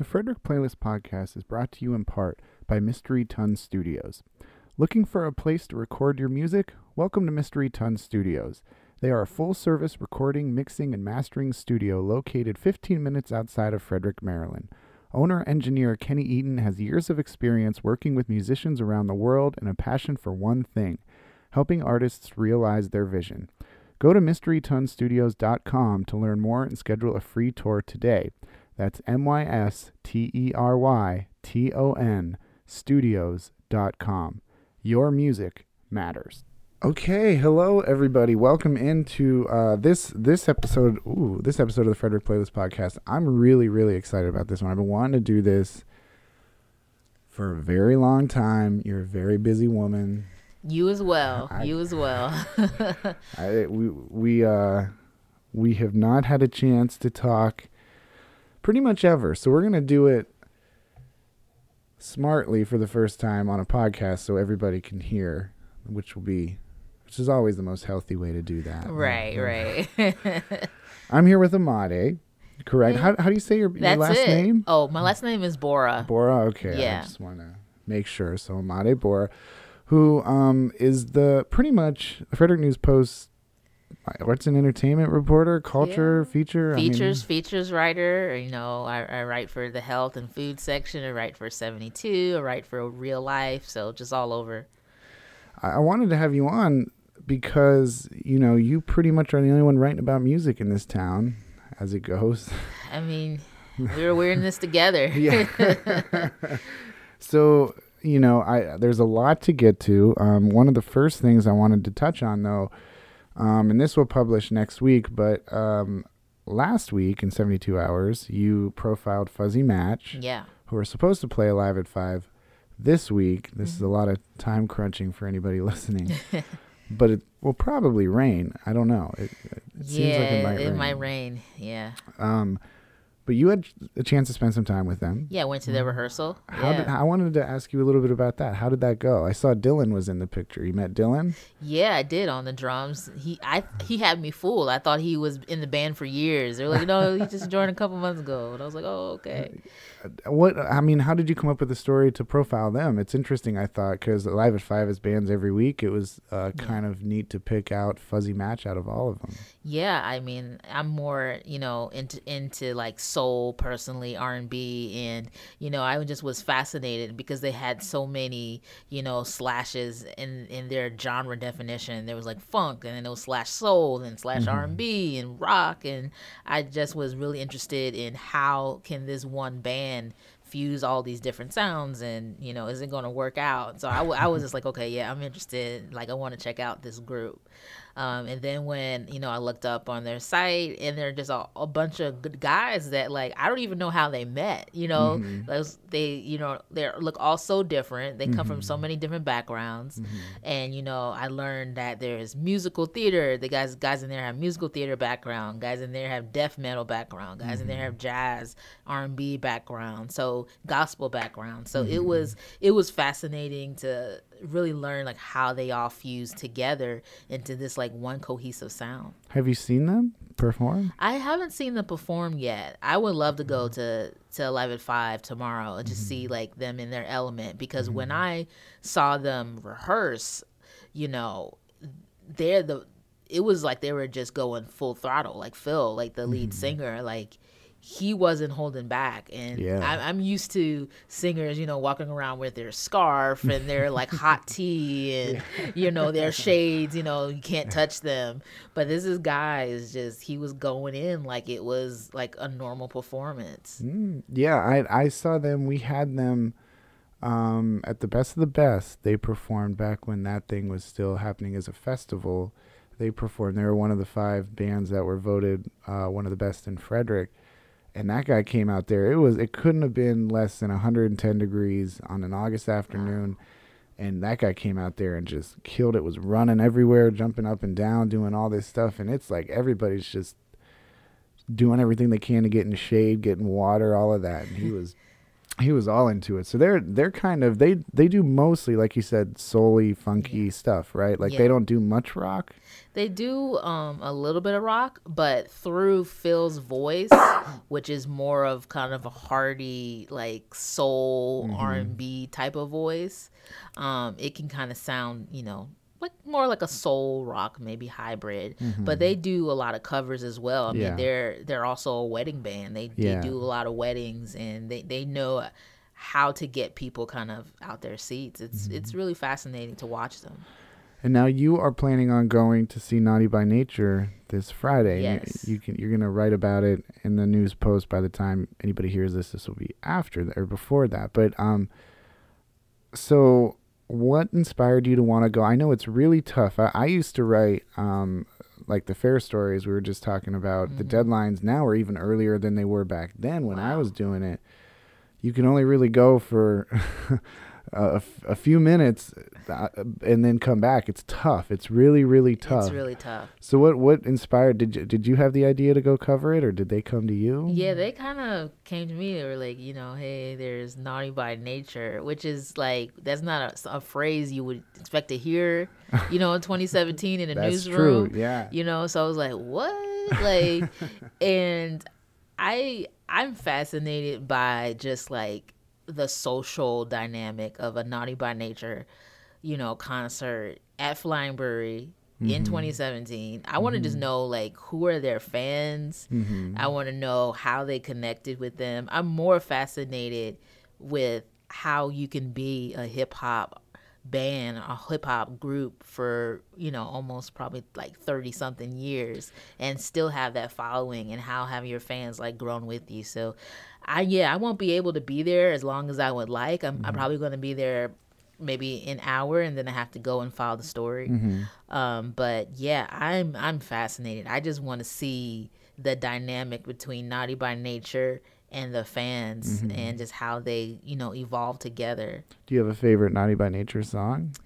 The Frederick Playlist Podcast is brought to you in part by Mystery Tone Studios. Looking for a place to record your music? Welcome to Mystery Tone Studios. They are a full-service recording, mixing, and mastering studio located 15 minutes outside of Frederick, Maryland. Owner-engineer Kenny Eaton has years of experience working with musicians around the world and a passion for one thing, helping artists realize their vision. Go to MysteryToneStudios.com to learn more and schedule a free tour today. That's MysteryToneStudios.com. Your music matters. Okay, hello everybody. Welcome into this episode. This episode of the Frederick Playlist Podcast. I'm really excited about this one. I've been wanting to do this for a very long time. You're a very busy woman. You as well. We have not had a chance to talk pretty much ever, so we're gonna do it smartly for the first time on a podcast, so everybody can hear, which is always the most healthy way to do that. Right. I'm here with Imade, correct? How do you say your last name? Oh, my last name is Borha. Borha, okay. Yeah. I just want to make sure. So Imade Borha, who is pretty much Frederick News Post, what's an entertainment reporter, culture, features writer. You know, I write for the health and food section. I write for 72. I write for Real Life. So just all over. I wanted to have you on because, you know, you pretty much are the only one writing about music in this town as it goes. I mean, we're in this together. Yeah. So, you know, there's a lot to get to. One of the first things I wanted to touch on, though, and this will publish next week, but last week in 72 Hours, you profiled Fuzzy Match. Yeah. Who are supposed to play Live at Five. This week, this is a lot of time crunching for anybody listening, but it will probably rain. I don't know. It seems like it might rain. Yeah. But you had a chance to spend some time with them. Yeah, I went to their rehearsal. I wanted to ask you a little bit about that. How did that go? I saw Dylan was in the picture. You met Dylan? Yeah, I did on the drums. He had me fooled. I thought he was in the band for years. They were like, no, he just joined a couple months ago. And I was like, oh, okay. How did you come up with the story to profile them? It's interesting, I thought, because Live at Five is bands every week. It was kind of neat to pick out Fuzzy Match out of all of them. Yeah, I mean, I'm more, you know, into like soul personally, R&B, and you know, I just was fascinated because they had so many, you know, slashes in their genre definition. There was like funk, and then it was slash soul, and slash R&B, and rock, and I just was really interested in how can this one band fuse all these different sounds, and you know, is it going to work out? So I was just like, okay, yeah, I'm interested. Like, I want to check out this group. And then when, you know, I looked up on their site, and they're just a bunch of good guys that, like, I don't even know how they met, you know. They, you know, they look all so different. They come from so many different backgrounds. And, you know, I learned that there's musical theater. The guys in there have musical theater background. Guys in there have death metal background. Guys in there have jazz, R&B background. So gospel background. So it was fascinating to really learn like how they all fuse together into this like one cohesive sound. Have you seen them perform? I haven't seen them perform yet. I would love to go to Live at Five tomorrow and just see like them in their element, because when I saw them rehearse, you know, it was like they were just going full throttle. Like Phil, like the lead singer, like he wasn't holding back, and I'm used to singers, you know, walking around with their scarf and their like hot tea and you know, their shades, you know, you can't touch them. But this guy is just, he was going in like it was like a normal performance. I saw them. We had them at the Best of the Best. They performed back when that thing was still happening as a festival. They performed. They were one of the five bands that were voted one of the best in Frederick. And that guy came out there. It couldn't have been less than 110 degrees on an August afternoon. Wow. And that guy came out there and just killed it. Was running everywhere, jumping up and down, doing all this stuff. And it's like everybody's just doing everything they can to get in the shade, getting water, all of that. And he was He was all into it. So they're kind of, they do mostly, like you said, soul-y, funky stuff, right? Like they don't do much rock. They do a little bit of rock, but through Phil's voice, which is more of kind of a hearty, like soul R&B type of voice, it can kind of sound, you know, like more like a soul rock, maybe hybrid, but they do a lot of covers as well. I mean, they're also a wedding band. They do a lot of weddings, and they know how to get people kind of out their seats. It's really fascinating to watch them. And now you are planning on going to see Naughty by Nature this Friday. Yes. You're going to write about it in the News Post. By the time anybody hears this, this will be after that or before that. But so, what inspired you to want to go? I know it's really tough. I used to write like the fair stories we were just talking about. The deadlines now are even earlier than they were back then when I was doing it. You can only really go for a few minutes and then come back. It's tough. It's really, really tough. It's really tough. So what inspired? Did you have the idea to go cover it, or did they come to you? Yeah, they kind of came to me. They were like, you know, hey, there's Naughty by Nature, which is like, that's not a phrase you would expect to hear, you know, in 2017 in a newsroom. That's true, yeah. You know, so I was like, what? Like, and I'm fascinated by just like the social dynamic of a Naughty by Nature, you know, concert at Flying Brewery in 2017. I want to just know, like, who are their fans? I want to know how they connected with them. I'm more fascinated with how you can be a hip-hop band, a hip-hop group for, you know, almost probably like 30-something years and still have that following, and how have your fans, like, grown with you. So, I won't be able to be there as long as I would like. I'm probably going to be there maybe an hour, and then I have to go and file the story. But yeah, I'm fascinated. I just want to see the dynamic between Naughty by Nature and the fans, and just how they, you know, evolve together. Do you have a favorite Naughty by Nature song?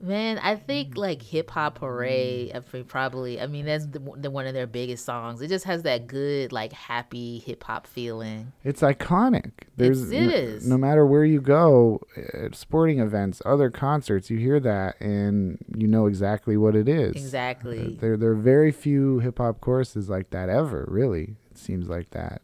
Man, I think like Hip Hop Hooray, probably. I mean, that's the one of their biggest songs. It just has that good, like, happy hip hop feeling. It's iconic. It is. No matter where you go, at sporting events, other concerts, you hear that and you know exactly what it is. Exactly. There are very few hip hop choruses like that ever, really. It seems like that.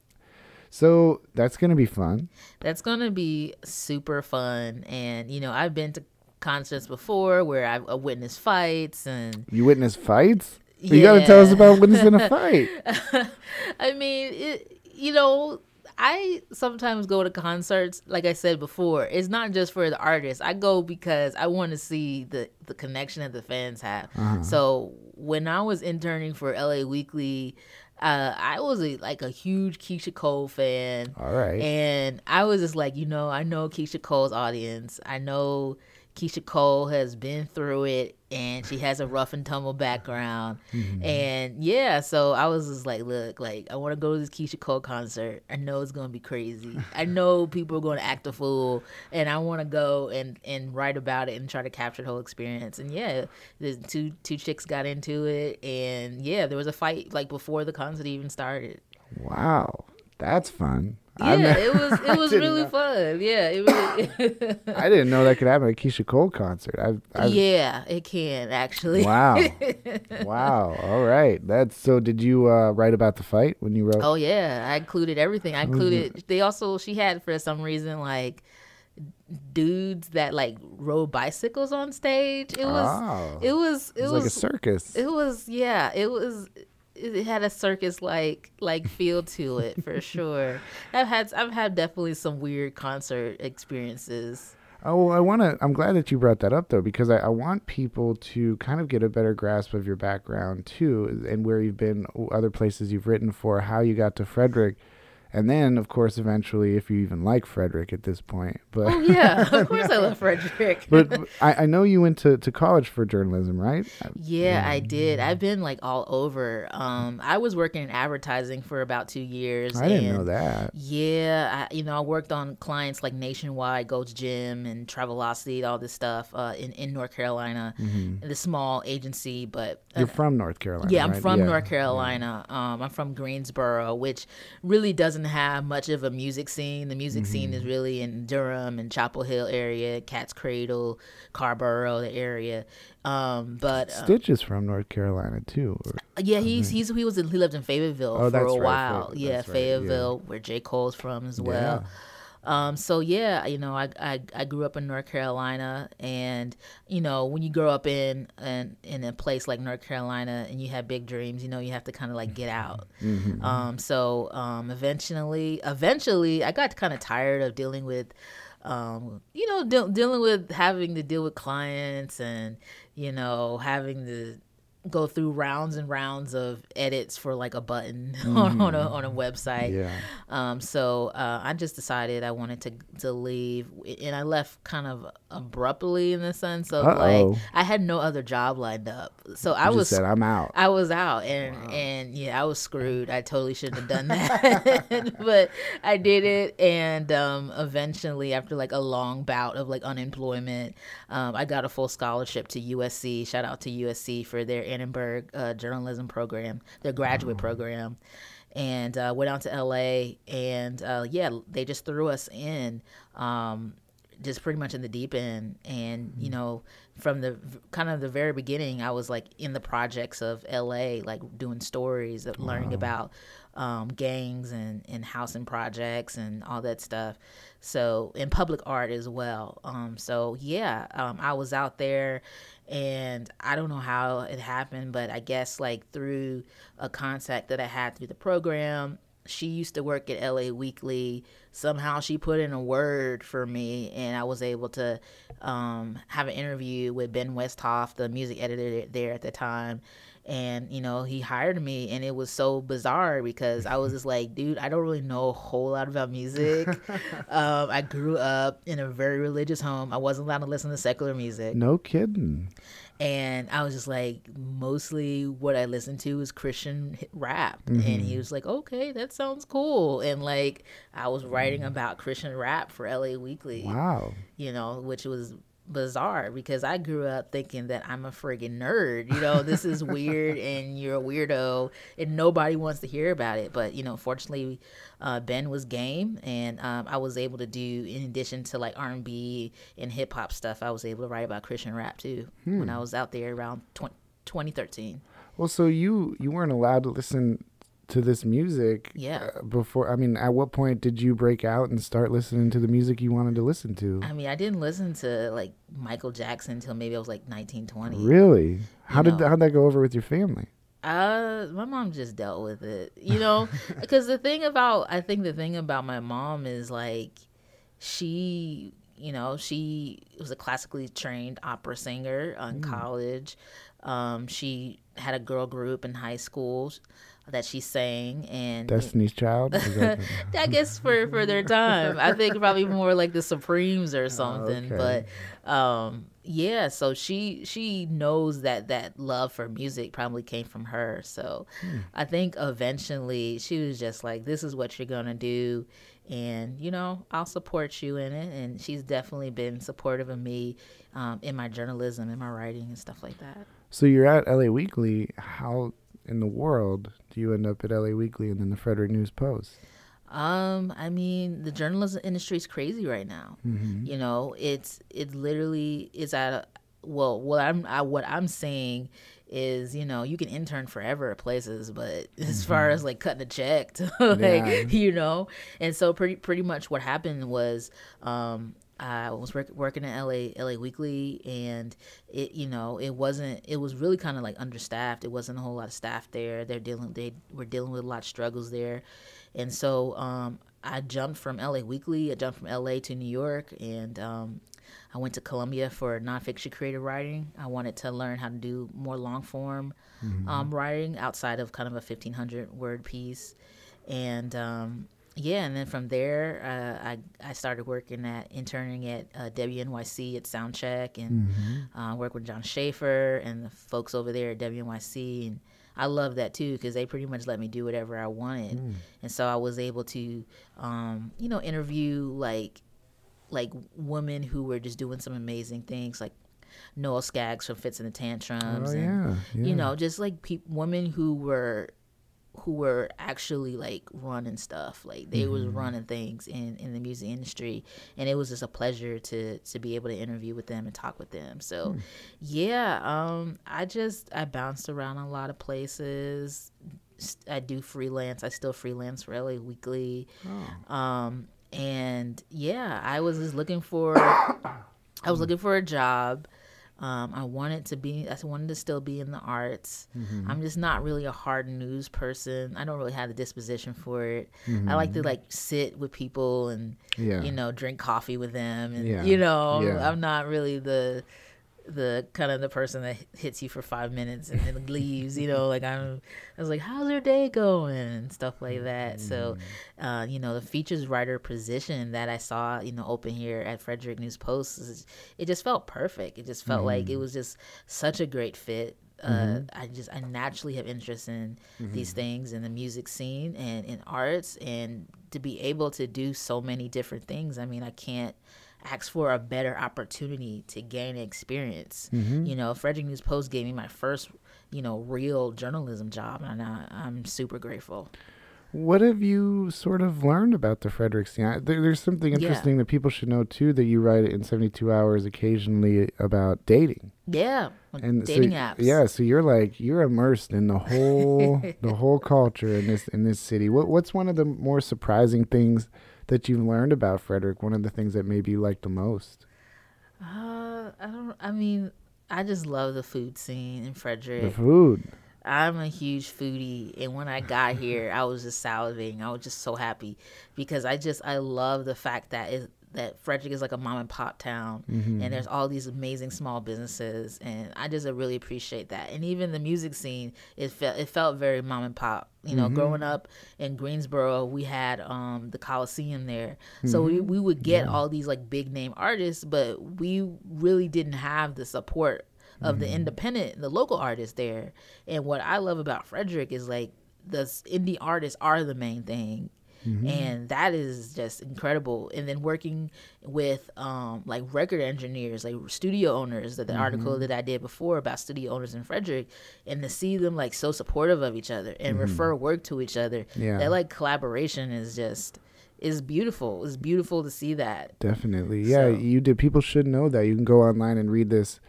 So that's going to be fun. That's going to be super fun. And, you know, I've been to concerts before where I've witnessed fights. And you witnessed fights? Yeah. You got to tell us about witnessing a fight. I mean, you know, I sometimes go to concerts, like I said before, it's not just for the artists. I go because I want to see the connection that the fans have. So when I was interning for LA Weekly, I was a huge Keisha Cole fan. All right. And I was just like, you know, I know Keisha Cole's audience. I know Keisha Cole has been through it, and she has a rough and tumble background. And yeah, so I was just like, look, like, I want to go to this Keisha Cole concert. I know it's going to be crazy. I know people are going to act a fool, and I want to go and write about it and try to capture the whole experience. And yeah, the two chicks got into it, and yeah, there was a fight like before the concert even started. Wow. That's fun. Yeah, it was really fun. Yeah, it really. I didn't know that could happen at a Keisha Cole concert. Yeah, it can actually. Wow. All right. So did you write about the fight when you wrote? Oh yeah, I included everything. She had, for some reason, like, dudes that like rode bicycles on stage. It was like a circus. It had a circus like feel to it, for sure. I've had definitely some weird concert experiences. Oh, well, I'm glad that you brought that up, though, because I want people to kind of get a better grasp of your background too, and where you've been, other places you've written for, how you got to Frederick. And then, of course, eventually, if you even like Frederick at this point. But oh, yeah. Of course I love Frederick. But I know you went to college for journalism, right? Yeah, I did. I've been, like, all over. I was working in advertising for about 2 years. I didn't know that. Yeah. I worked on clients like Nationwide, Gold's Gym, and Travelocity, all this stuff in North Carolina. The small agency, but... You're from North Carolina, yeah, I'm right? From North Carolina. I'm from Greensboro, which really doesn't didn't have much of a music scene. The music scene is really in Durham and Chapel Hill area, Cat's Cradle, Carborough, the area. But Stitch is from North Carolina too. Yeah, he lived in Fayetteville for a while. Fayetteville, where J. Cole's from as well. Yeah. So yeah, you know, I grew up in North Carolina, and you know, when you grow up in a place like North Carolina and you have big dreams, you know, you have to kind of like get out. Eventually I got kind of tired of dealing with, dealing with having to deal with clients and, you know, having to go through rounds and rounds of edits for like a button on a website. Yeah. So I just decided I wanted to leave, and I left kind of abruptly in the sense of like I had no other job lined up. So you said I'm out. I was out, and yeah, I was screwed. I totally shouldn't have done that, but I did it. And eventually, after like a long bout of like unemployment, I got a full scholarship to USC. Shout out to USC for their Annenberg journalism program, their graduate program, and went out to LA, and they just threw us in, just pretty much in the deep end. And you know, from the kind of the very beginning, I was like in the projects of LA, like doing stories, learning about gangs and housing projects and all that stuff. So in public art as well. I was out there, and I don't know how it happened, but I guess like through a contact that I had through the program, she used to work at LA Weekly. Somehow she put in a word for me, and I was able to have an interview with Ben Westhoff, the music editor there at the time. And, you know, he hired me, and it was so bizarre because I was just like, dude, I don't really know a whole lot about music. I grew up in a very religious home. I wasn't allowed to listen to secular music. No kidding. And I was just like, mostly what I listened to is Christian rap. And he was like, okay, that sounds cool. And like, I was writing about Christian rap for LA Weekly. Wow. You know, which was bizarre because I grew up thinking that I'm a friggin' nerd, you know, this is weird and you're a weirdo and nobody wants to hear about it. But, you know, fortunately, Ben was game, and I was able to do, in addition to like R&B and hip hop stuff, I was able to write about Christian rap too when I was out there around 2013. Well, so you weren't allowed to listen to this music before. I mean, at what point did you break out and start listening to the music you wanted to listen to? I mean, I didn't listen to like Michael Jackson until maybe I was like 19, 20. Really? How'd that go over with your family? My mom just dealt with it, you know, because I think the thing about my mom is like, she was a classically trained opera singer in college. She had a girl group in high school that she sang, and Destiny's Child. I guess for their time, I think probably more like the Supremes or something. Okay. But so she knows that love for music probably came from her. So I think eventually she was just like, "This is what you're gonna do, and you know, I'll support you in it." And she's definitely been supportive of me in my journalism, in my writing, and stuff like that. So you're at LA Weekly. How in the world do you end up at LA Weekly and then the Frederick News Post? I mean, the journalism industry is crazy right now. You know, it literally is at a, well, what I'm saying is, you know, you can intern forever at places, but as far as like cutting a check to you know, and so pretty much what happened was, I was working at LA Weekly, and it, you know, it was really kind of like understaffed. It wasn't a whole lot of staff there. They were dealing with a lot of struggles there. And so, I jumped from LA to New York, and, I went to Columbia for nonfiction creative writing. I wanted to learn how to do more long form, writing outside of kind of a 1,500 word piece. And, and then from there, I started interning at WNYC at Soundcheck, and worked with John Schaefer and the folks over there at WNYC. And I love that too, because they pretty much let me do whatever I wanted. And so I was able to, interview like women who were just doing some amazing things, like Noel Skaggs from Fits and the Tantrums, you know, just like women who were who were actually like running stuff, like they was running things in the music industry, and it was just a pleasure to be able to interview with them and talk with them. So I bounced around a lot of places. I do freelance. I still freelance for LA Weekly. And yeah, I was just looking for a job. I wanted to still be in the arts. I'm just not really a hard news person. I don't really have the disposition for it. I like to sit with people and drink coffee with them, and I'm not really the kind of the person that hits you for 5 minutes and then leaves, I was like, how's your day going and stuff like that. So, the features writer position that I saw, open here at Frederick News Post, it just felt perfect. It just felt like it was just such a great fit. I naturally have interest in these things in the music scene and in arts, and to be able to do so many different things. I mean, I can't ask for a better opportunity to gain experience. Frederick News Post gave me my first, real journalism job, and I'm super grateful. What have you sort of learned about the Frederick scene? There's something interesting that people should know, too, that you write in 72 Hours occasionally about dating. Yeah, and dating apps. Yeah, so you're immersed in the whole culture in this city. What's one of the more surprising things that you've learned about Frederick? One of the things that maybe you like the most? I just love the food scene in Frederick. The food. I'm a huge foodie, and when I got here, I was just salivating. I was just so happy because I love the fact that Frederick is like a mom and pop town, and there's all these amazing small businesses, and I just really appreciate that. And even the music scene, it felt very mom and pop. Growing up in Greensboro, we had the Coliseum there, so we would get all these like big name artists, but we really didn't have the support of the independent, the local artists there. And what I love about Frederick is like the indie artists are the main thing. And that is just incredible. And then working with record engineers, like studio owners, that the article that I did before about studio owners in Frederick, and to see them like so supportive of each other and refer work to each other, that like collaboration is just... It's beautiful. It's beautiful to see that. Definitely. Yeah, you did. People should know that. You can go online and read this.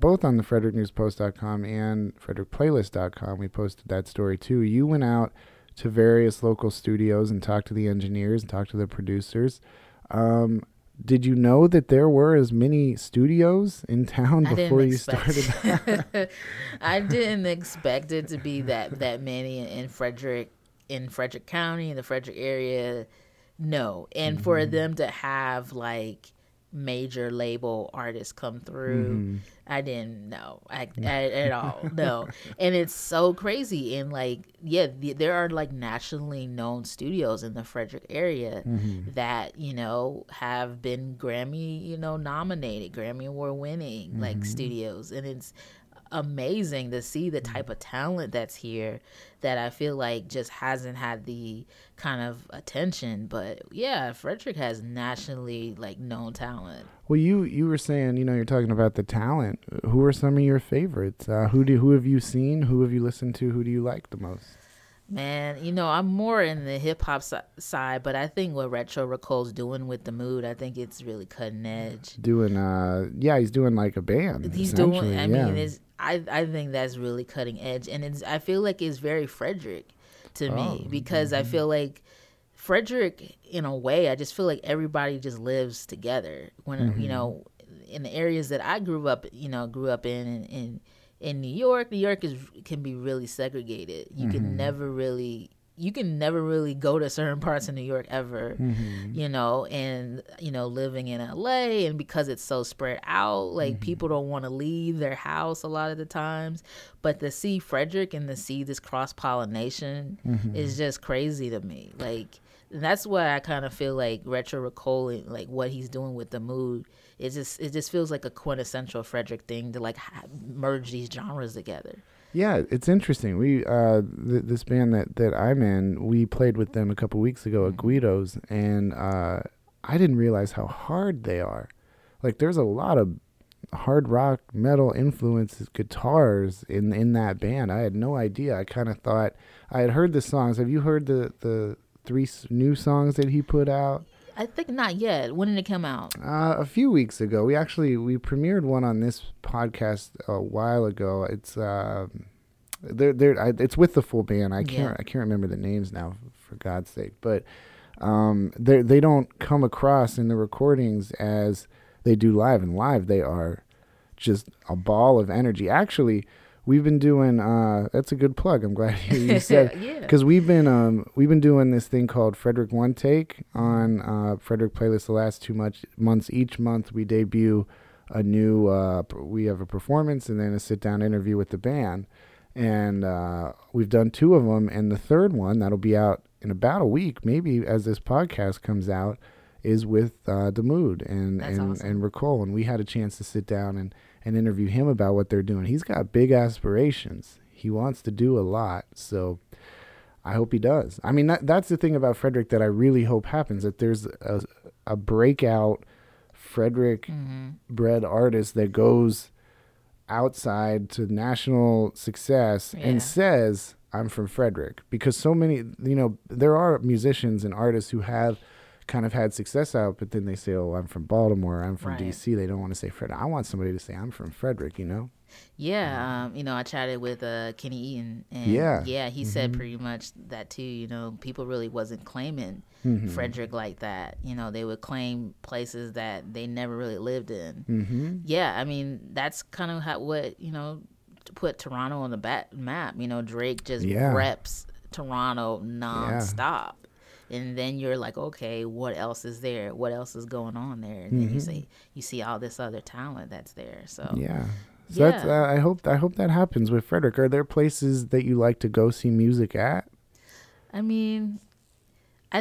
Both on the FrederickNewsPost.com and FrederickPlaylist.com, we posted that story too. You went out to various local studios and talked to the engineers and talked to the producers. Did you know that there were as many studios in town before you started? I didn't expect it to be that many in Frederick County, in the Frederick area. No, and for them to have like major label artists come through, I didn't know at all. No, and it's so crazy. And like, yeah, there are like nationally known studios in the Frederick area that have been Grammy nominated, Grammy Award winning like studios, and it's amazing to see the type of talent that's here that I feel like just hasn't had the kind of attention. But yeah, Frederick has nationally like known talent. Well, you were saying, you're talking about the talent. Who are some of your favorites? Who have you seen? Who have you listened to? Who do you like the most? Man, I'm more in the hip-hop side, but I think what Retro Rekall's doing with the mood, I think it's really cutting edge. He's doing like a band. I think that's really cutting edge, and I feel like it's very Frederick to me, because I feel like Frederick, in a way, I just feel like everybody just lives together. When, in the areas that I grew up in and in New York can be really segregated. You can never really go to certain parts of New York ever, and, living in LA, and because it's so spread out, like people don't want to leave their house a lot of the times, but to see Frederick and to see this cross-pollination is just crazy to me. Like, that's why I kind of feel like Retro Rekall, like what he's doing with the mood, it just feels like a quintessential Frederick thing to like merge these genres together. Yeah, it's interesting. We this band that I'm in, we played with them a couple weeks ago at Guido's, and I didn't realize how hard they are. Like, there's a lot of hard rock metal influences guitars in that band. I had no idea. I kind of thought I had heard the songs. Have you heard the three new songs that he put out? I think not yet. When did it come out? A few weeks ago. We premiered one on this podcast a while ago. It's it's with the full band. I can't remember the names now, for God's sake. But they don't come across in the recordings as they do live, and live they are just a ball of energy. Actually, we've been doing that's a good plug, I'm glad you said, because we've been doing this thing called Frederick One Take on Frederick Playlist. The last 2 months, each month we debut a new we have a performance and then a sit down interview with the band, and we've done 2 of them, and the third one that'll be out in about a week, maybe, as this podcast comes out, is with The Mood and Rekall. And we had a chance to sit down and interview him about what they're doing. He's got big aspirations. He wants to do a lot, so I hope he does. I mean, that's the thing about Frederick that I really hope happens, that there's a breakout Frederick bred artist that goes outside to national success and says, I'm from Frederick. Because so many, there are musicians and artists who have kind of had success out, but then they say, oh, I'm from Baltimore, I'm from DC. They don't want to say Frederick. I want somebody to say, I'm from Frederick, I chatted with Kenny Eaton, and he said pretty much that too. People really wasn't claiming Frederick like that. They would claim places that they never really lived in. That's kind of how, to put Toronto on the map. Drake just reps Toronto nonstop. And then you're like, okay, what else is there? What else is going on there? And then you see all this other talent that's there. So that's, I hope that happens with Frederick. Are there places that you like to go see music at? I mean, I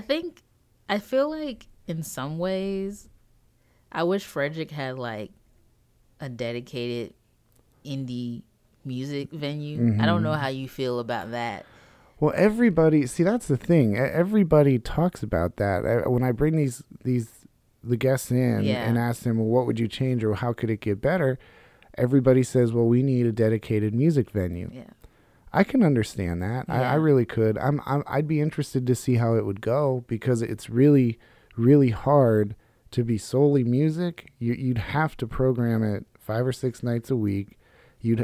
feel like in some ways, I wish Frederick had like a dedicated indie music venue. I don't know how you feel about that. Well, everybody, see, that's the thing. Everybody talks about that. When I bring the guests in and ask them, well, what would you change, or how could it get better? Everybody says, well, we need a dedicated music venue. Yeah. I can understand that. Yeah. I really could. I'd be interested to see how it would go, because it's really, really hard to be solely music. You'd have to program it 5 or 6 nights a week.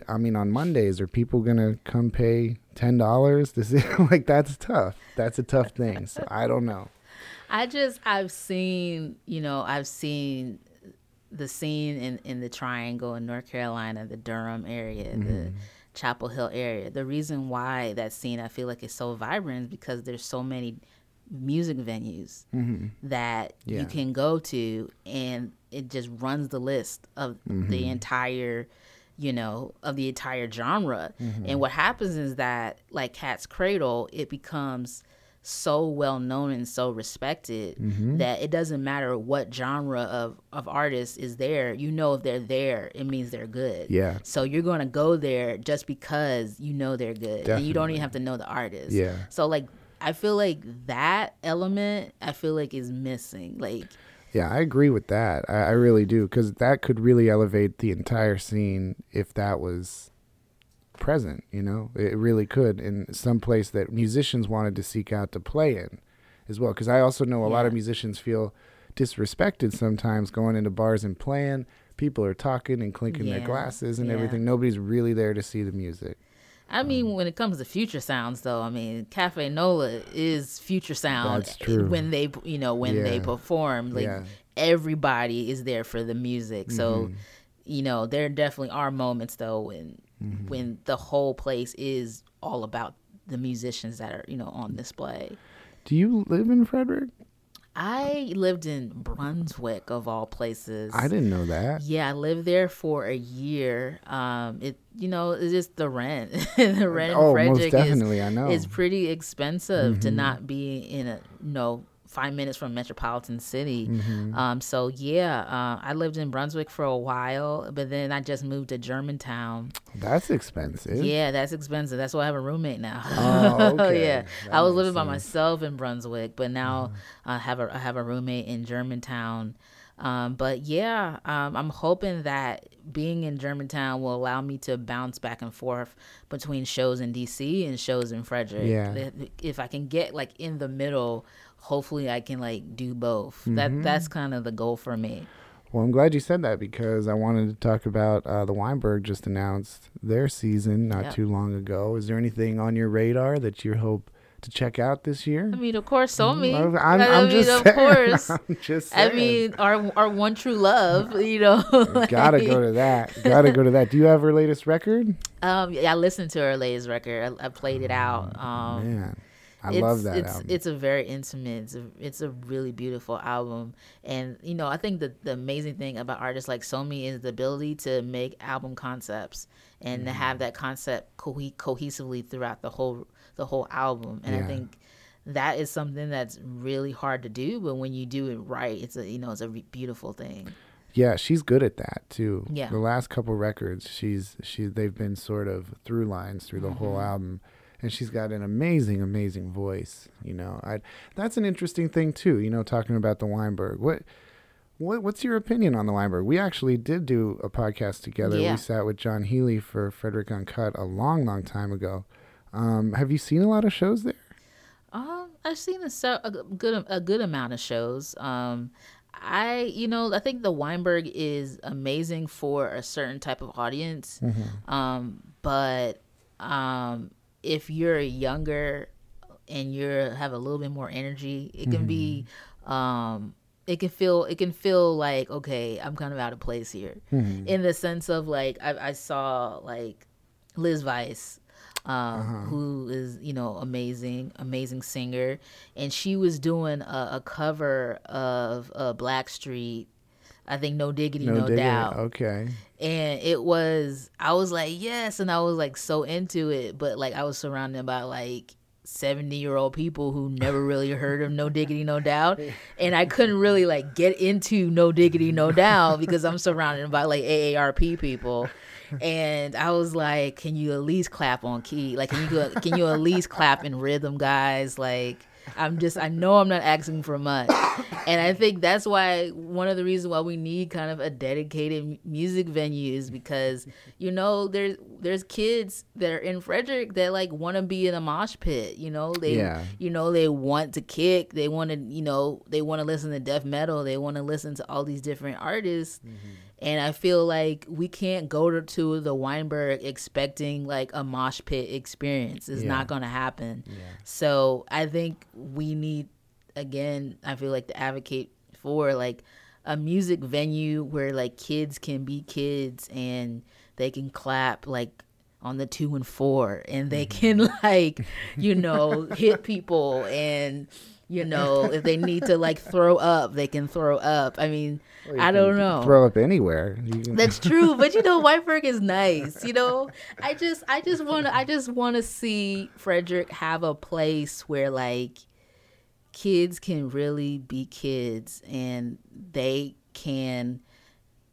On Mondays, are people gonna come pay $10 to see? Like, that's tough. That's a tough thing. So I don't know. I've seen the scene in the Triangle in North Carolina, the Durham area, the Chapel Hill area. The reason why that scene, I feel like, is so vibrant is because there's so many music venues that you can go to, and it just runs the list of the entire. Of the entire genre. And what happens is that, like Cat's Cradle, it becomes so well known and so respected that it doesn't matter what genre of artist is there. If they're there, it means they're good. Yeah. So you're going to go there just because they're good. Definitely. And you don't even have to know the artist. Yeah. So, like, I feel like that element, is missing. Like, yeah, I agree with that. I really do, because that could really elevate the entire scene if that was present, It really could, in some place that musicians wanted to seek out to play in as well. Because I also know a lot of musicians feel disrespected sometimes going into bars and playing. People are talking and clinking their glasses and everything. Nobody's really there to see the music. I mean, when it comes to future sounds, though, Cafe Nola is future sound. That's true. When they, they perform, everybody is there for the music. So, there definitely are moments, though, when the whole place is all about the musicians that are, on display. Do you live in Frederick? I lived in Brunswick, of all places. I didn't know that. Yeah, I lived there for a year. It's just the rent. The rent in Frederick is pretty expensive to not be in a 5 minutes from a metropolitan city. I lived in Brunswick for a while, but then I just moved to Germantown. That's expensive. Yeah, that's expensive. That's why I have a roommate now. Oh, okay. I was living by myself in Brunswick, but now I have a roommate in Germantown. But yeah, I'm hoping that being in Germantown will allow me to bounce back and forth between shows in DC and shows in Frederick. Yeah. If I can get like in the middle, hopefully I can like do both. Mm-hmm. That's kind of the goal for me. Well, I'm glad you said that because I wanted to talk about the Weinberg just announced their season not too long ago. Is there anything on your radar that you hope to check out this year? I mean, of course, Somi. I'm just saying. I mean, our one true love, you know. Like, gotta go to that. Do you have her latest record? Yeah, I listened to her latest record. I played it out. Man. I love that album. It's a very intimate. It's a really beautiful album. And, you know, I think the amazing thing about artists like Somi is the ability to make album concepts and to have that concept cohesively throughout the whole album. And I think that is something that's really hard to do. But when you do it right, it's a beautiful thing. Yeah, she's good at that too. Yeah. The last couple records, they've been sort of through lines through the whole album. And she's got an amazing, amazing voice. You know, that's an interesting thing too. You know, talking about the Weinberg, what's your opinion on the Weinberg? We actually did do a podcast together. Yeah. We sat with John Healy for Frederick Uncut a long, long time ago. Have you seen a lot of shows there? I've seen a good amount of shows. I think the Weinberg is amazing for a certain type of audience, but if you're younger and you have a little bit more energy, it can be, it can feel like, okay, I'm kind of out of place here, in the sense of like I saw like Liz Weiss, who is amazing singer, and she was doing a cover of Blackstreet. I think No Diggity, No Doubt. Okay. And I was like, yes. And I was like so into it. But like I was surrounded by like 70-year-old people who never really heard of No Diggity, No Doubt. And I couldn't really like get into No Diggity, No Doubt because I'm surrounded by like AARP people. And I was like, can you at least clap on key? Like, can you at least clap in rhythm, guys? Like, I know I'm not asking for much. And I think that's why one of the reasons why we need kind of a dedicated music venue is because, you know, there's kids that are in Frederick that like want to be in a mosh pit, you know, they want to kick, they want to listen to death metal, they want to listen to all these different artists. Mm-hmm. And I feel like we can't go to the Weinberg expecting like a mosh pit experience. It's not going to happen. Yeah. So I think we need, again, I feel like to advocate for like a music venue where like kids can be kids and they can clap like on the 2 and 4 and they can like, you know, hit people and... You know, if they need to, like, throw up, they can throw up. I mean, I don't know. Throw up anywhere. That's true. But, you know, Weinberg is nice, you know. I just want to see Frederick have a place where, like, kids can really be kids and they can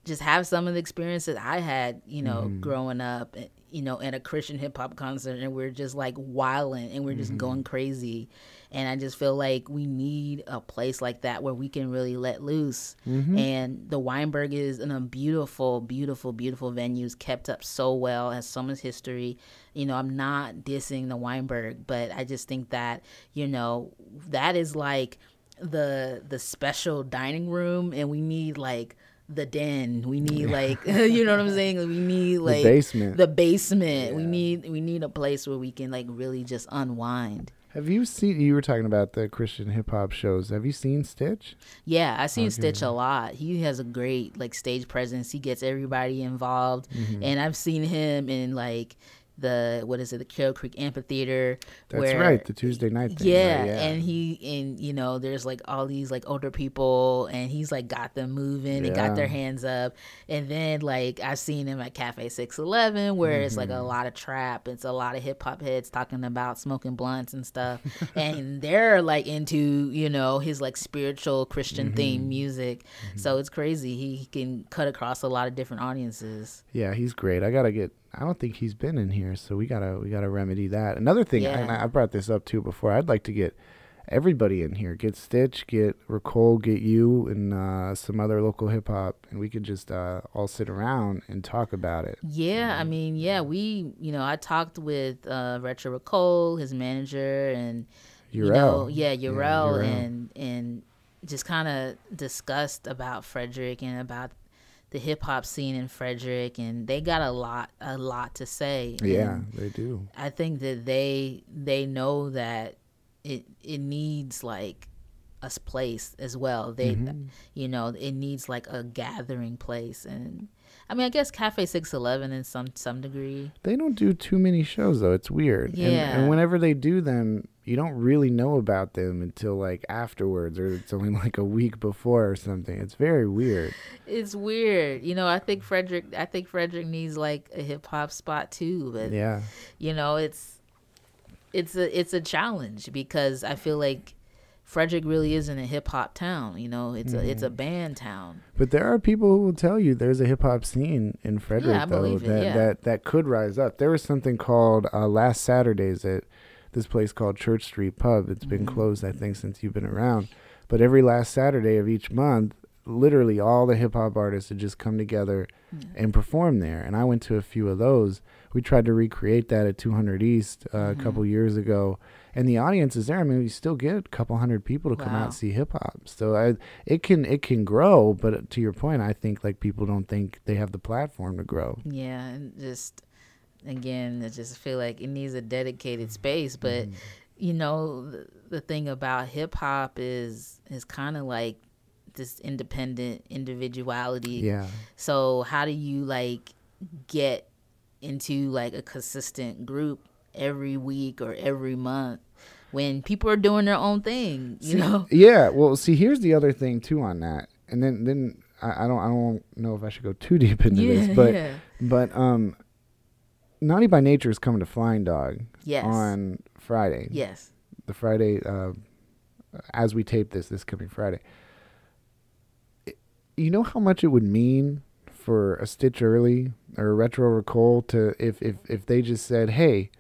just have some of the experiences I had, you know, growing up, you know, at a Christian hip hop concert, and we're just like wilding and we're just going crazy. And I just feel like we need a place like that where we can really let loose. Mm-hmm. And the Weinberg is a beautiful, beautiful, beautiful venue. It's kept up so well, has so much history. You know, I'm not dissing the Weinberg, but I just think that, you know, that is like the special dining room, and we need like the den. We need like, you know what I'm saying? We need like the basement. Yeah. We need a place where we can like really just unwind. Have you seen, you were talking about the Christian hip hop shows. Have you seen Stitch? Yeah, I've seen Stitch a lot. He has a great like stage presence. He gets everybody involved. Mm-hmm. And I've seen him in like the Carroll Creek Amphitheater. That's right, the Tuesday night thing. Yeah, right? Yeah, and you know, there's like all these like older people, and he's like got them moving and got their hands up. And then like I've seen him at Cafe 611 where it's like a lot of trap, it's a lot of hip hop heads talking about smoking blunts and stuff, and they're like into, you know, his like spiritual Christian themed music. Mm-hmm. So it's crazy. He can cut across a lot of different audiences. Yeah, he's great. I don't think he's been in here, so we gotta remedy that. Another thing, and I brought this up too before, I'd like to get everybody in here. Get Stitch, get Rekall, get you, and some other local hip-hop, and we could just all sit around and talk about it. Yeah, I mean, yeah, we, you know, I talked with Retro Rekall, his manager, and, Yurel. You know, yeah, Yurel, and just kind of discussed about Frederick and about the hip hop scene in Frederick, and they got a lot to say. Yeah, and they do. I think that they know that it needs like a place as well. They, mm-hmm. you know, it needs like a gathering place, and I mean, I guess Cafe 611 in some degree. They don't do too many shows though. It's weird. Yeah, and whenever they do them, you don't really know about them until like afterwards, or it's only like a week before or something. It's very weird. It's weird. You know, I think Frederick needs like a hip hop spot too. But yeah, you know, it's a challenge because I feel like Frederick really isn't a hip hop town. You know, it's a band town. But there are people who will tell you there's a hip hop scene in Frederick that could rise up. There was something called last Saturdays at this place called Church Street Pub. It's been closed, I think, since you've been around. But every last Saturday of each month, literally all the hip-hop artists would just come together and perform there. And I went to a few of those. We tried to recreate that at 200 East a couple years ago. And the audience is there. I mean, we still get a couple hundred people to come out and see hip-hop. So it can grow. But to your point, I think like people don't think they have the platform to grow. Yeah, and just... Again, I just feel like it needs a dedicated space, but you know, the thing about hip hop is kind of like this independent individuality. Yeah. So how do you like get into like a consistent group every week or every month when people are doing their own thing? You know? Yeah. Well, see, here's the other thing too on that, and then I don't know if I should go too deep into this, but. Naughty by Nature is coming to Flying Dog on Friday. Yes. The Friday, as we tape this coming Friday. You know how much it would mean for a Stitch Early or a Retro Rekall to if they just said, hey,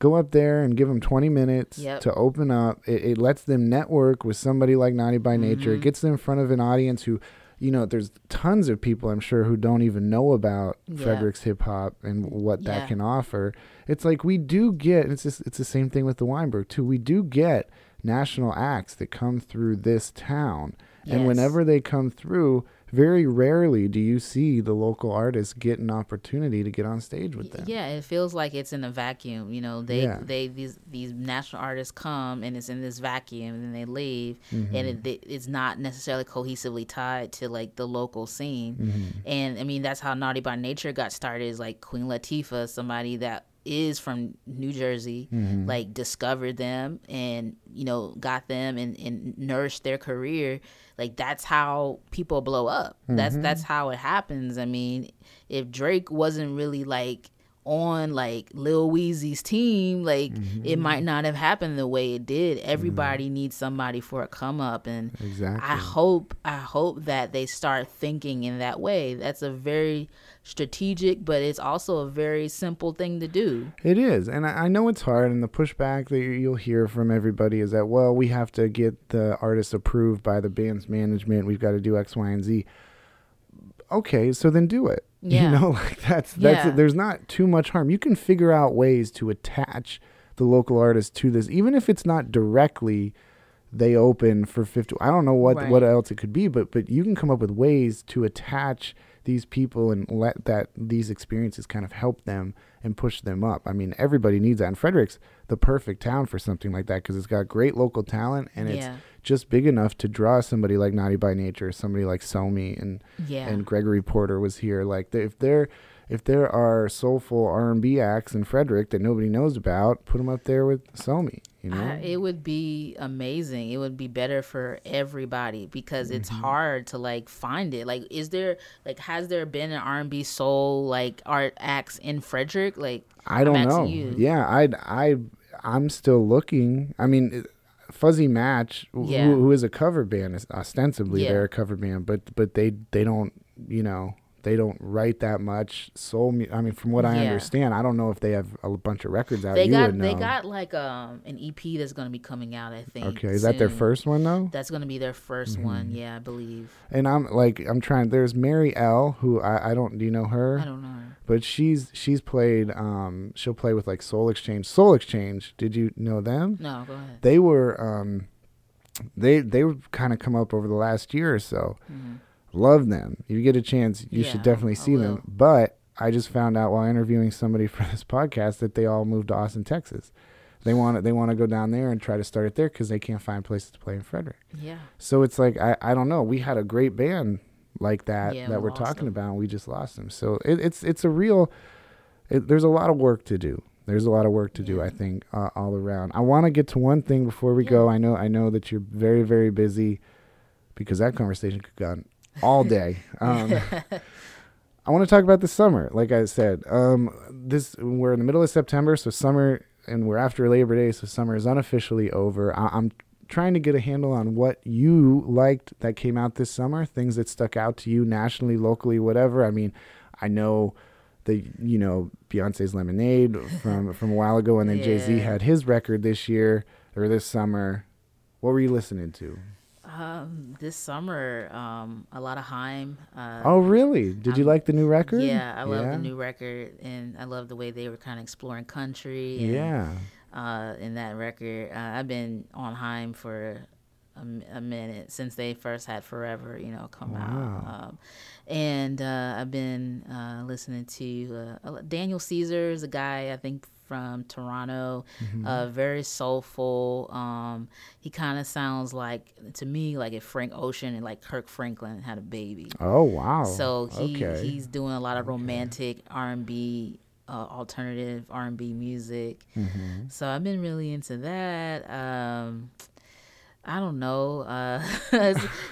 go up there and give them 20 minutes to open up. It lets them network with somebody like Naughty by Nature. It gets them in front of an audience who... You know, there's tons of people, I'm sure, who don't even know about Frederick's hip-hop and what that can offer. It's like we do get, it's the same thing with the Weinberg, too. We do get national acts that come through this town. Yes. And whenever they come through, very rarely do you see the local artists get an opportunity to get on stage with them. Yeah, it feels like it's in a vacuum. You know, these national artists come and it's in this vacuum, and then they leave, and it's not necessarily cohesively tied to like the local scene. Mm-hmm. And I mean, that's how Naughty by Nature got started. Is like Queen Latifah, somebody that is from New Jersey, like discovered them and, you know, got them and nourished their career. Like that's how people blow up. That's how it happens. I mean, if Drake wasn't really like on like Lil Weezy's team, like it might not have happened the way it did. Everybody needs somebody for a come up, and I hope that they start thinking in that way. That's a very strategic, but it's also a very simple thing to do. It is, and I know it's hard, and the pushback that you'll hear from everybody is that, well, we have to get the artists approved by the band's management, we've got to do X, Y, and Z. Okay, so then do it. Yeah. You know, like that's there's not too much harm. You can figure out ways to attach the local artist to this, even if it's not directly they open for 50. I don't know what else it could be, but you can come up with ways to attach these people and let these experiences kind of help them and push them up. I mean, everybody needs that. And Frederick's the perfect town for something like that because it's got great local talent and it's just big enough to draw somebody like Naughty by Nature, somebody like Somi and Gregory Porter was here. Like if there are soulful R&B acts in Frederick that nobody knows about, put them up there with Somi. You know? It would be amazing. It would be better for everybody because it's hard to like find it. Like, has there been an R&B soul like art acts in Frederick? Like, I don't know. You. Yeah, I'm still looking. I mean, Fuzzy Match, who is a cover band, ostensibly they're a cover band, but they don't. You know. they don't write that much soul music. I mean, from what I understand, I don't know if they have a bunch of records out. They got like an EP that's going to be coming out, I think. Okay, is that their first one though? That's going to be their first one. Yeah, I believe. And I'm trying. There's Mary L, who I don't. Do you know her? I don't know her. But she's played. She'll play with like Soul Exchange. Soul Exchange. Did you know them? No, go ahead. They were. They would kind of come up over the last year or so. Mm-hmm. Love them. If you get a chance, you should definitely see them. But I just found out while interviewing somebody for this podcast that they all moved to Austin, Texas. They want to go down there and try to start it there because they can't find places to play in Frederick. Yeah. So it's like I don't know. We had a great band like that that we're talking about, and we just lost them. So there's a lot of work to do. There's a lot of work to do, I think, all around. I want to get to one thing before we go. I know that you're very, very busy because that conversation could go on all day. I want to talk about the summer, like I said. We're in the middle of September, so summer, and we're after Labor Day, so summer is unofficially over. I'm trying to get a handle on what you liked that came out this summer, things that stuck out to you nationally, locally, whatever. I mean, I know... Beyonce's Lemonade from a while ago, and then Jay-Z had his record this year or this summer. What were you listening to? This summer, a lot of Haim. Oh, really? Did you like the new record? Yeah, I love the new record, and I love the way they were kind of exploring country. And, in that record, I've been on Haim for a minute since they first had Forever, come out. And I've been listening to Daniel Caesar's a guy, I think, from Toronto, very soulful. He kind of sounds like, to me, like if Frank Ocean and like Kirk Franklin had a baby. Oh, wow. So he's doing a lot of romantic R&B, alternative R&B music. Mm-hmm. So I've been really into that. I don't know.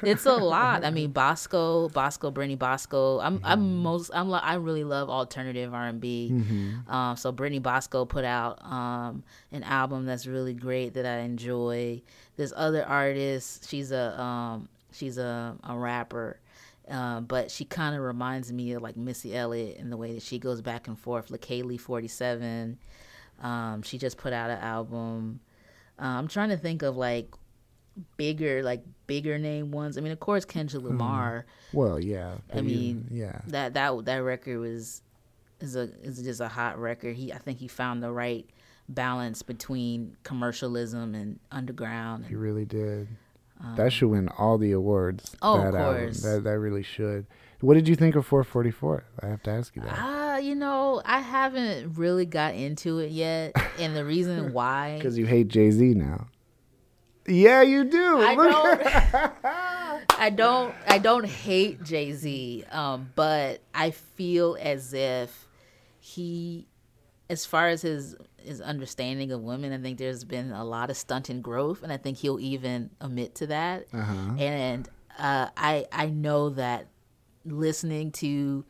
It's a lot. I mean, Bosco, Brittany Bosco. I really love alternative R&B. Mm-hmm. So Brittany Bosco put out an album that's really great that I enjoy. This other artist, she's a rapper. But she kind of reminds me of like Missy Elliott in the way that she goes back and forth. LaKaylee 47. She just put out an album. I'm trying to think of bigger name ones. I mean, of course, Kendrick Lamar. Well, yeah. I mean, that record is just a hot record. I think he found the right balance between commercialism and underground. He really did. That should win all the awards. Oh, of course. That really should. What did you think of 444? I have to ask you that. I haven't really got into it yet, and the reason why. Because you hate Jay-Z now. Yeah, you do. I don't hate Jay-Z, but I feel as if he, as far as his understanding of women, I think there's been a lot of stunted growth, and I think he'll even admit to that. Uh-huh. And I know that listening to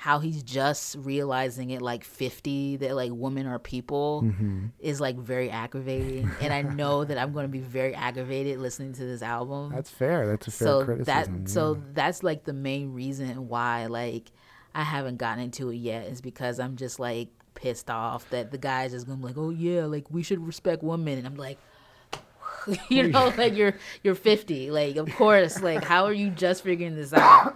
how he's just realizing it, like 50, that like women are people, is like very aggravating. And I know that I'm going to be very aggravated listening to this album. That's fair. That's a fair criticism. So that's like the main reason why like I haven't gotten into it yet, is because I'm just like pissed off that the guy's just going to be like, oh yeah, like we should respect women. And I'm like, like you're 50, like of course, like how are you just figuring this out?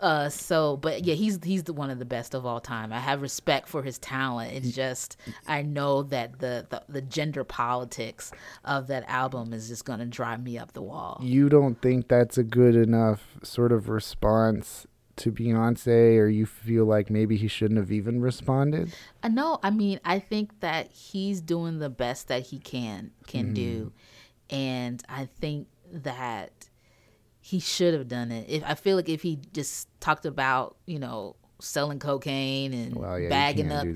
He's the one of the best of all time. I have respect for his talent. It's just I know that the gender politics of that album is just gonna drive me up the wall. You don't think that's a good enough sort of response to Beyonce, or you feel like maybe he shouldn't have even responded? No, I mean I think that he's doing the best that he can do. And I think that he should have done it. I feel like if he just talked about, selling cocaine and bagging up, I'm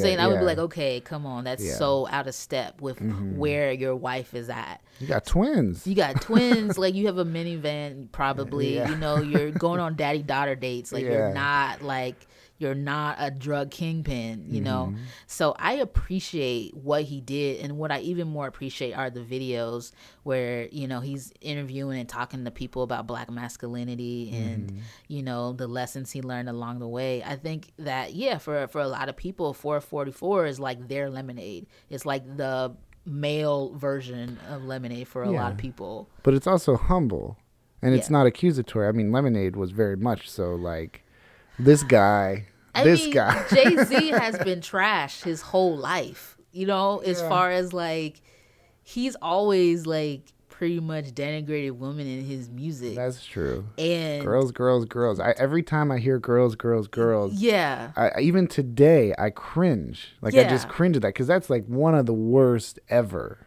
saying? I would be like, okay, come on. That's so out of step with where your wife is at. You got twins. Like you have a minivan probably, you're going on daddy-daughter dates. Like you're not like, You're not a drug kingpin, you know? So I appreciate what he did. And what I even more appreciate are the videos where, you know, he's interviewing and talking to people about Black masculinity and, you know, the lessons he learned along the way. I think that, yeah, for a lot of people, 444 is like their Lemonade. It's like the male version of Lemonade for a lot of people. But it's also humble. And it's not accusatory. I mean, Lemonade was very much so like, this guy. Jay-Z has been trashed his whole life, you know, as far as like, he's always like pretty much denigrated women in his music. That's true. And girls. Every time I hear girls. Yeah. Even today, I cringe. Like, I just cringe at that because that's like one of the worst ever.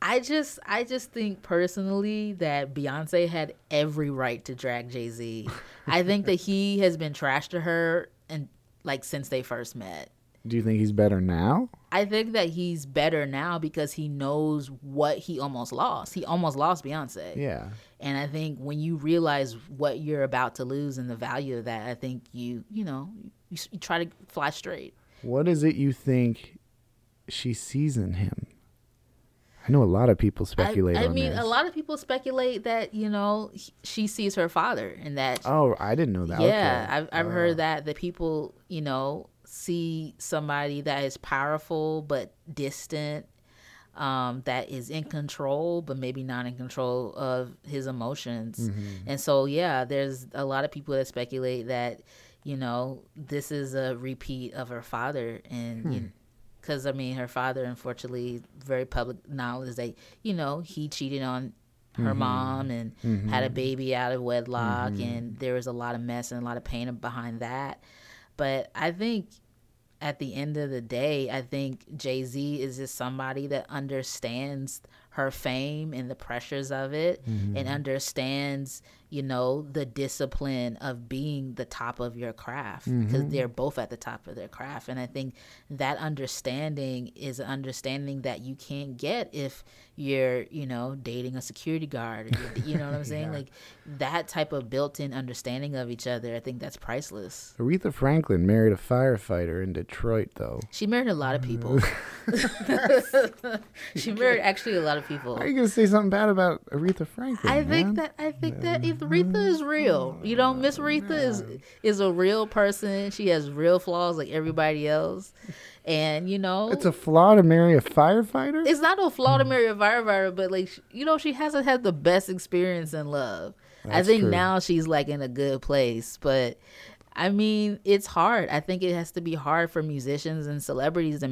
I just think personally that Beyonce had every right to drag Jay-Z. I think that he has been trash to her and like since they first met. Do you think he's better now? I think that he's better now because he knows what he almost lost. He almost lost Beyonce. Yeah. And I think when you realize what you're about to lose and the value of that, I think you try to fly straight. What is it you think she sees in him? I know a lot of people speculate on this. I mean, a lot of people speculate that, you know, she sees her father and that... Oh, I didn't know that. Yeah, okay. I've heard that people, you know, see somebody that is powerful but distant, that is in control but maybe not in control of his emotions. Mm-hmm. And so, yeah, there's a lot of people that speculate that, you know, this is a repeat of her father and... You know, because, I mean, her father, unfortunately, very public knowledge that, you know, he cheated on her mom and had a baby out of wedlock. And there was a lot of mess and a lot of pain behind that. But I think at the end of the day, I think Jay-Z is just somebody that understands her fame and the pressures of it and understands, you know, the discipline of being the top of your craft because they're both at the top of their craft. And I think that understanding is an understanding that you can't get if you're, you know, dating a security guard. You know what I'm saying? Like that type of built-in understanding of each other, I think that's priceless. Aretha Franklin married a firefighter in Detroit, though. She married a lot of people. She married actually a lot of people. How are you going to say something bad about Aretha Franklin? I think that if Aretha is real. You know, Miss Aretha is a real person. She has real flaws like everybody else. And, you know... It's a flaw to marry a firefighter? It's not a flaw to marry a firefighter, but, like, you know, she hasn't had the best experience in love. That's true. Now she's, like, in a good place. But, I mean, it's hard. I think it has to be hard for musicians and celebrities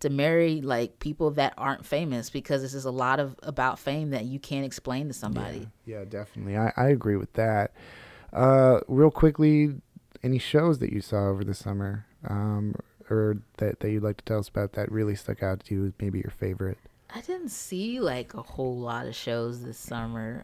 to marry, like, people that aren't famous because this is a lot about fame that you can't explain to somebody. Yeah definitely. I agree with that. Real quickly, any shows that you saw over the summer or that you'd like to tell us about that really stuck out to you as maybe your favorite? I didn't see like a whole lot of shows this summer.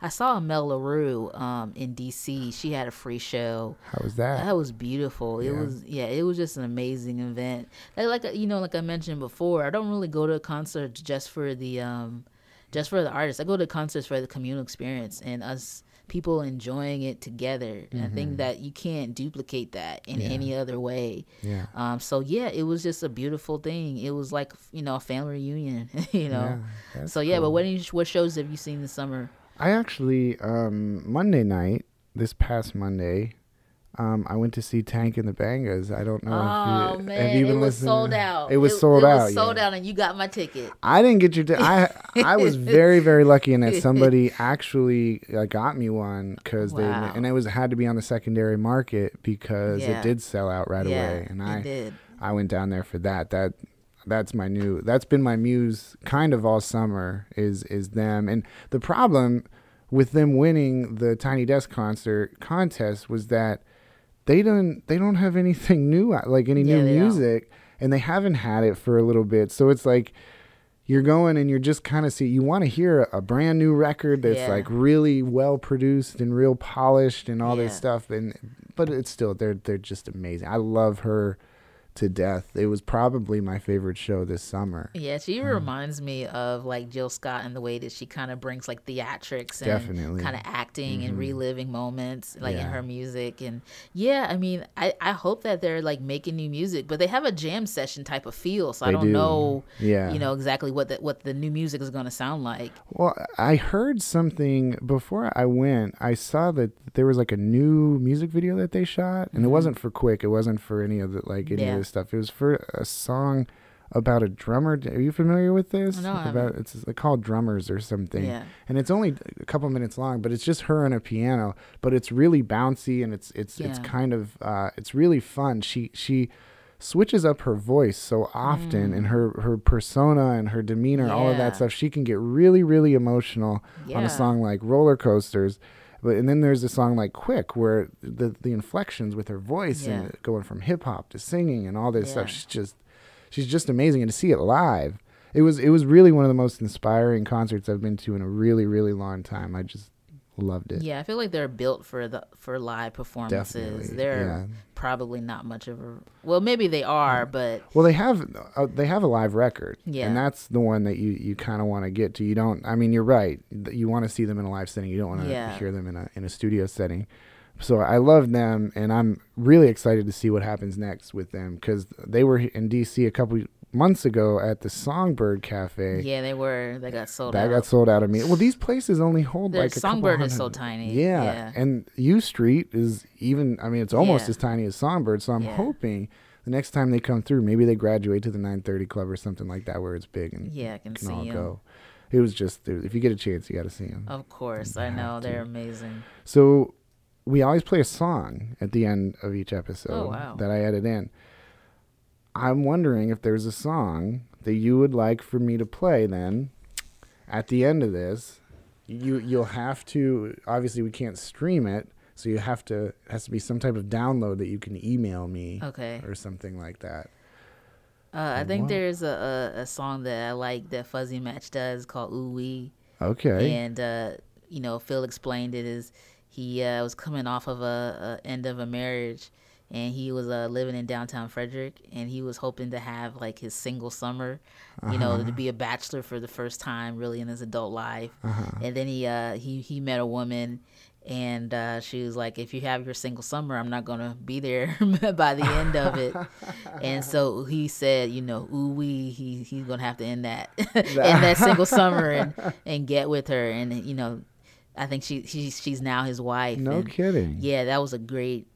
I saw Mel LaRue in DC. She had a free show. How was that? That was beautiful. Yeah. It was just an amazing event. Like I mentioned before, I don't really go to concerts just for the artists. I go to concerts for the communal experience and us people enjoying it together. And I think that you can't duplicate that in any other way. Yeah. So it was just a beautiful thing. It was like, you know, a family reunion, you know? Yeah, so cool. But what shows have you seen this summer? I actually, this past Monday, I went to see Tank and the Bangas. I don't know if you... Man, have you been listening? Sold out. It was sold out and you got my ticket. I didn't get your ticket. I was very, very lucky in that somebody actually got me one because they... And it had to be on the secondary market because it did sell out right away. And I went down there for that. That's been my muse kind of all summer is them. And the problem with them winning the Tiny Desk concert contest was that they don't have anything new, like any new music, and they haven't had it for a little bit. So it's like you're going and you're just kind of you want to hear a brand new record that's like really well produced and real polished and all this stuff. But it's still they're just amazing. I love her to death. It was probably my favorite show this summer. Yeah, she reminds me of like Jill Scott in the way that she kind of brings like theatrics and kind of acting and reliving moments like in her music. And yeah, I mean, I hope that they're like making new music, but they have a jam session type of feel, so I don't know you know exactly what the new music is going to sound like. Well, I heard something before I went. I saw that there was like a new music video that they shot, and it wasn't for Quick, it wasn't for any of the like any of this stuff. It was for a song about a drummer. Are you familiar with this? No, it's called Drummers or something. Yeah. And it's only a couple minutes long, but it's just her and a piano, but it's really bouncy and it's kind of it's really fun. She switches up her voice so often and her persona and her demeanor, all of that stuff. She can get really, really emotional on a song like Roller Coasters. But, and then there's a song like Quick where the inflections with her voice and going from hip hop to singing and all this stuff. She's just amazing. And to see it live, it was really one of the most inspiring concerts I've been to in a really, really long time. I just loved it. Yeah, I feel like they're built for live performances. Definitely, they're probably not much of a... Well, maybe they are, but... Well, they have a live record. Yeah. And that's the one that you kind of want to get to. You don't... I mean, you're right. You want to see them in a live setting. You don't want to hear them in a studio setting. So I love them, and I'm really excited to see what happens next with them, because they were in D.C. a couple months ago at the Songbird Cafe. Yeah, they were. They got sold out. That got sold out of me. Well, these places only hold like a Songbird couple hundred. Is so tiny. Yeah. And U Street is even, I mean, it's almost as tiny as Songbird, so I'm hoping the next time they come through, maybe they graduate to the 930 Club or something like that where it's big and I can see all them. Go. It was just, if you get a chance, you got to see them. Of course. I know. They're amazing. So we always play a song at the end of each episode that I edit in. I'm wondering if there's a song that you would like for me to play then at the end of this. You'll have to, obviously we can't stream it, so it has to be some type of download that you can email me or something like that. I think there's a song that I like that Fuzzy Match does called Ooh Wee. Okay. And, you know, Phil explained it as he was coming off of a end of a marriage. And he was living in downtown Frederick, and he was hoping to have like his single summer, you know, to be a bachelor for the first time really in his adult life. And then he met a woman, and she was like, if you have your single summer, I'm not going to be there by the end of it. And so he said, you know, ooh-wee, he's going to have to end that in that single summer and get with her. And, you know, I think she's now his wife. No kidding. Yeah, that was a great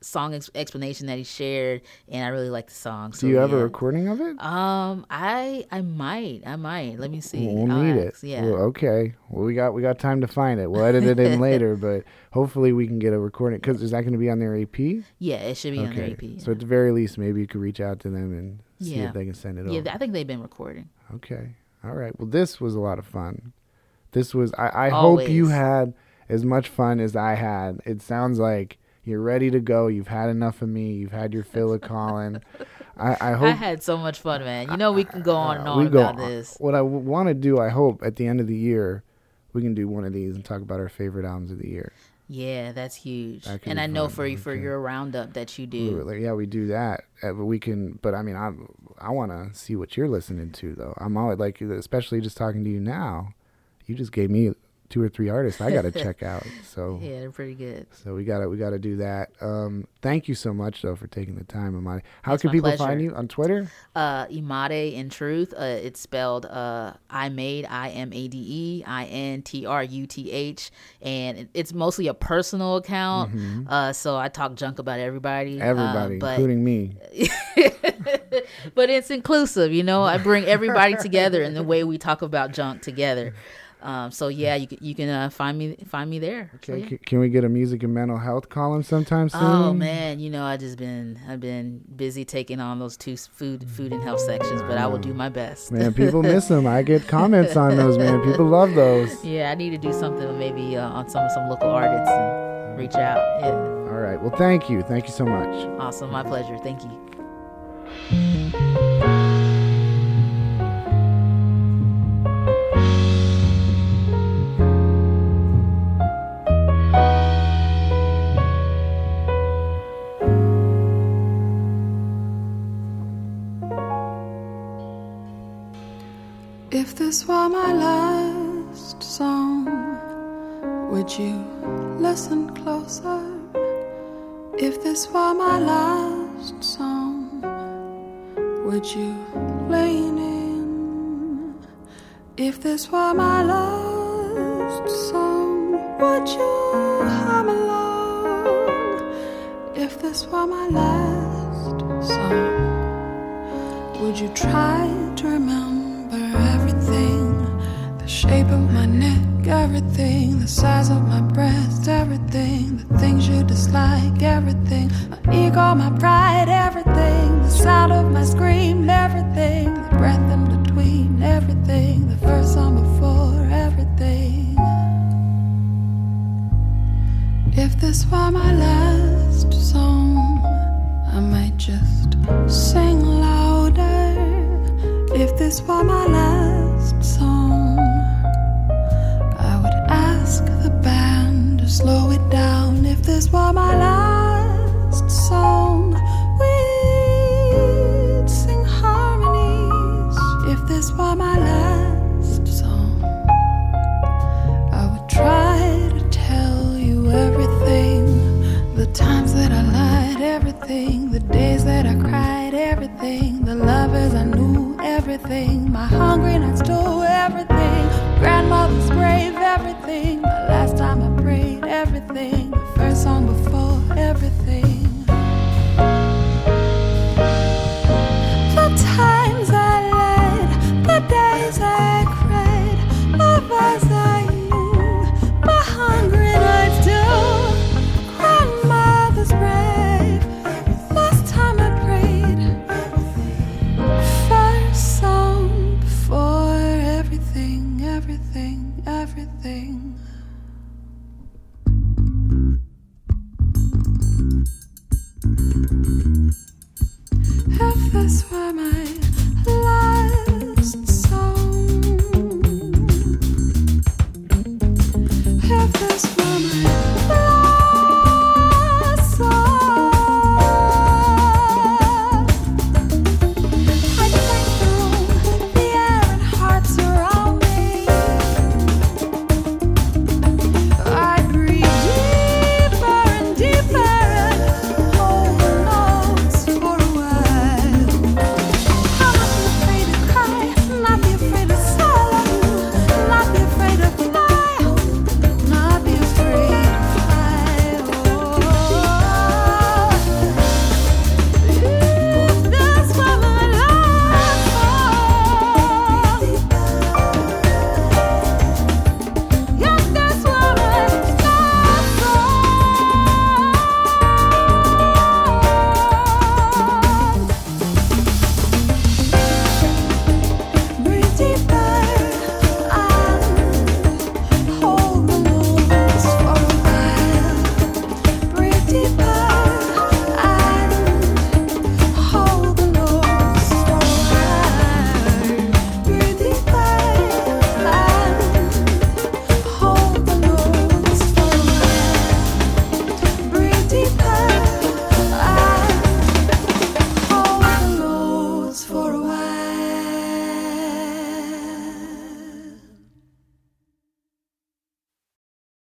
song explanation that he shared, and I really like the song. So, do you have a recording of it? I might. Let me see. We'll need it. Yeah. Well, okay. Well, we got time to find it. We'll edit it in later, but hopefully we can get a recording. Because is that going to be on their EP? Yeah, it should be on their EP. Yeah. So at the very least, maybe you could reach out to them and see if they can send it over. Yeah, I think they've been recording. Okay. All right. Well, this was a lot of fun. This was. I hope you had as much fun as I had. It sounds like you're ready to go. You've had enough of me. You've had your fill of Colin. I hope I had so much fun, man. You know we can go on and on about this. What I want to do, I hope, at the end of the year, we can do one of these and talk about our favorite albums of the year. Yeah, that's huge. And I know for your roundup that you do. Yeah, we do that. But we can. But I mean, I want to see what you're listening to though. I'm always like, especially just talking to you now. You just gave me 2 or 3 artists I gotta check out. So yeah, they're pretty good. So we gotta do that. Thank you so much though for taking the time, Imade. How can people find you on Twitter? Imade in Truth. It's spelled IMADE INTRUTH, and it's mostly a personal account. So I talk junk about everybody, including me. But it's inclusive, you know. I bring everybody together in the way we talk about junk together. So yeah, you can find me there. Okay, so, yeah. Can we get a music and mental health column sometime soon? Oh man, you know I've been busy taking on those 2 food and health sections, but I will do my best. Man, people miss them. I get comments on those. Man, people love those. Yeah, I need to do something maybe on some local artists and reach out. Yeah. All right. Well, thank you so much. Awesome, my pleasure. Thank you. this were my last song, would you listen closer? If this were my last song, would you lean in? If this were my last song, would you hum along? If this were my last song, would you try to remember everything? The shape of my neck, everything, the size of my breast, everything, the things you dislike, everything, my ego, my pride, everything, the sound of my scream, everything, the breath in between, everything, the first song before, everything. If this were my last song, I might just sing louder. If this were my last song, ask the band to slow it down. If this were my last song, we'd sing harmonies. If this were my last song, I would try to tell you everything. The times that I lied, everything. The days that I cried, everything. The lovers I knew, everything. My hungry nights too, everything. Grandmother's grave, everything. My last time I